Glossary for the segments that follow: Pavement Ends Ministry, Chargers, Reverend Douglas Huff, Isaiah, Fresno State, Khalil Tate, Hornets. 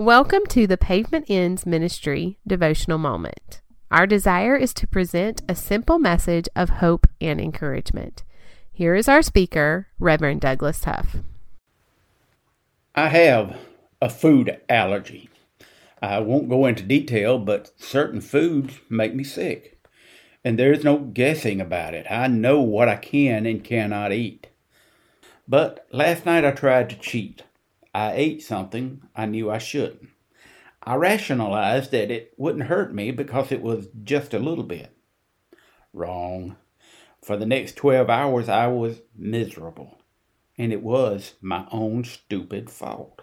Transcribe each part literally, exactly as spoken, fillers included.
Welcome to the Pavement Ends Ministry Devotional Moment. Our desire is to present a simple message of hope and encouragement. Here is our speaker, Reverend Douglas Huff. I have a food allergy. I won't go into detail, but certain foods make me sick. And there's no guessing about it. I know what I can and cannot eat. But last night I tried to cheat. I ate something I knew I shouldn't. I rationalized that it wouldn't hurt me because it was just a little bit. Wrong. For the next twelve hours I was miserable. And it was my own stupid fault.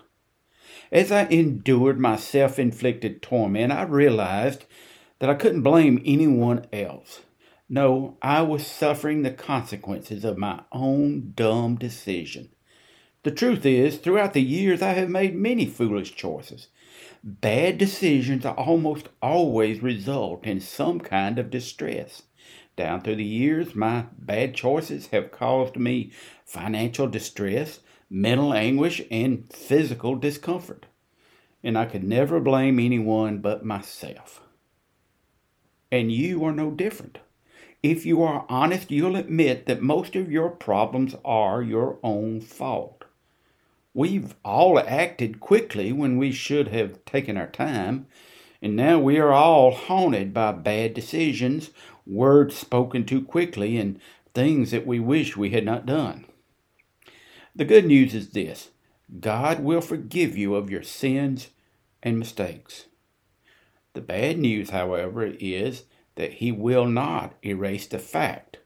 As I endured my self-inflicted torment, I realized that I couldn't blame anyone else. No, I was suffering the consequences of my own dumb decision. The truth is, throughout the years, I have made many foolish choices. Bad decisions almost always result in some kind of distress. Down through the years, my bad choices have caused me financial distress, mental anguish, and physical discomfort. And I could never blame anyone but myself. And you are no different. If you are honest, you'll admit that most of your problems are your own fault. We've all acted quickly when we should have taken our time, and now we are all haunted by bad decisions, words spoken too quickly, and things that we wish we had not done. The good news is this: God will forgive you of your sins and mistakes. The bad news, however, is that he will not erase the fact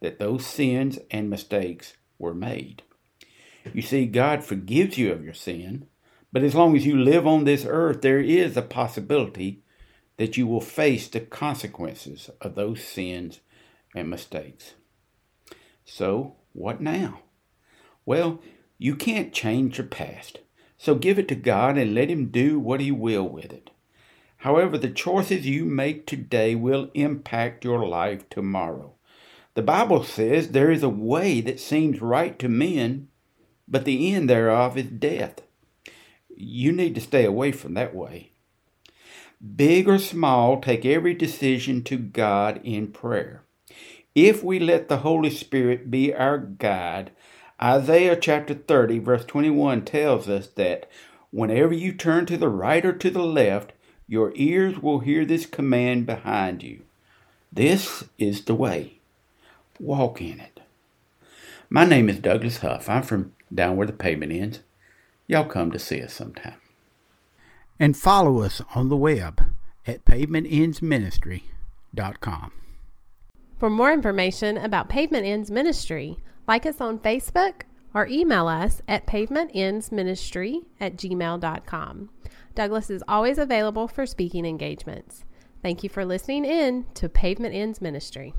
that those sins and mistakes were made. You see, God forgives you of your sin, but as long as you live on this earth, there is a possibility that you will face the consequences of those sins and mistakes. So, what now? Well, you can't change your past, so give it to God and let him do what he will with it. However, the choices you make today will impact your life tomorrow. The Bible says there is a way that seems right to men, but the end thereof is death. You need to stay away from that way. Big or small, take every decision to God in prayer. If we let the Holy Spirit be our guide, Isaiah chapter thirty, verse twenty-one tells us that whenever you turn to the right or to the left, your ears will hear this command behind you. This is the way. Walk in it. My name is Douglas Huff. I'm from down where the pavement ends. Y'all come to see us sometime. And follow us on the web at pavement ends ministry dot com. For more information about Pavement Ends Ministry, like us on Facebook or email us at pavement ends ministry at gmail dot com. Douglas is always available for speaking engagements. Thank you for listening in to Pavement Ends Ministry.